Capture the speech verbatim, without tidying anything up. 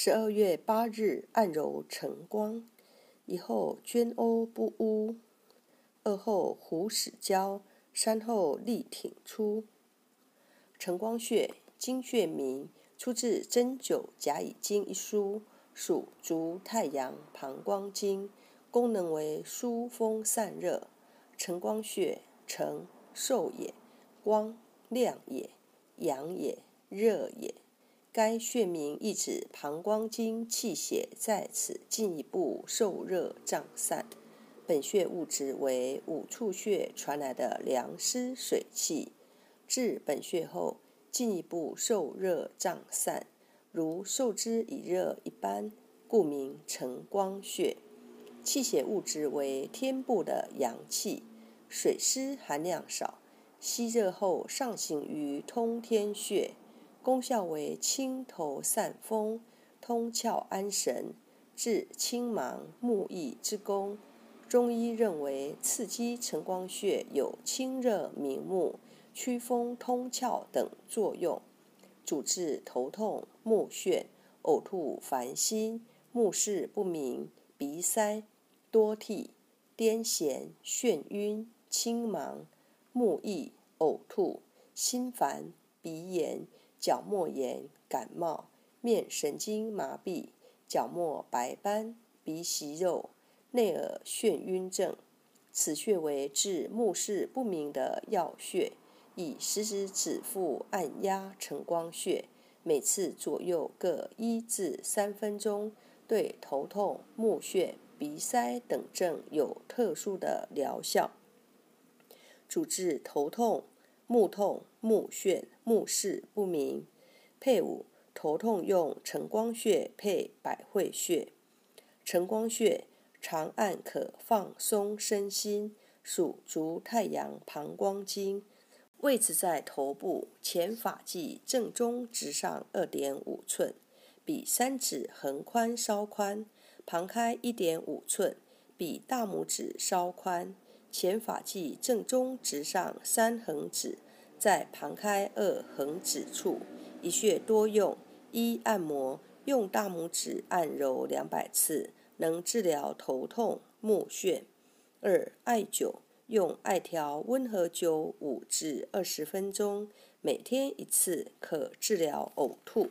十二月八日按揉晨光，一后捐欧不污，二后虎始交，三后力挺出。晨光穴，经穴名，出自《针灸甲乙经》一书，属足太阳膀胱经，功能为疏风散热。晨光穴，晨，受也，光，亮也，阳也，热也。该穴名意指膀胱经气血在此进一步受热胀散。本穴物质为五处穴传来的凉湿水气，至本穴后进一步受热胀散，如受之以热一般，故名晨光穴。气血物质为天部的阳气，水湿含量少，吸热后上行于通天穴，功效为清头散风，通窍安神，治青盲目翳之功。中医认为刺激晨光穴有清热明目、祛风通窍等作用，主治头痛、目眩、呕吐、烦心、目视不明、鼻塞、多涕、癫痫、眩晕、青盲、目翳、呕吐、心烦、鼻炎、角膜炎、感冒、面神经麻痹、角膜白斑、鼻息肉、内耳眩晕症。此穴为治目视不明的要穴，以食指指腹按压晨光穴，每次左右各一至三分钟，对头痛、目眩、鼻塞等症有特殊的疗效，主治头痛、目痛、目眩、目视不明。配伍头痛用晨光穴配百会穴。晨光穴长按可放松身心，属足太阳膀胱经。位置在头部前发际正中直上 二点五寸，比三指横宽稍宽，旁开 一点五寸，比大拇指稍宽。前发际正中直上三横指，在旁开二横指处。一穴多用：一、按摩，用大拇指按揉两百次，能治疗头痛、目眩；二、艾灸，用艾条温和灸五至二十分钟，每天一次，可治疗呕吐。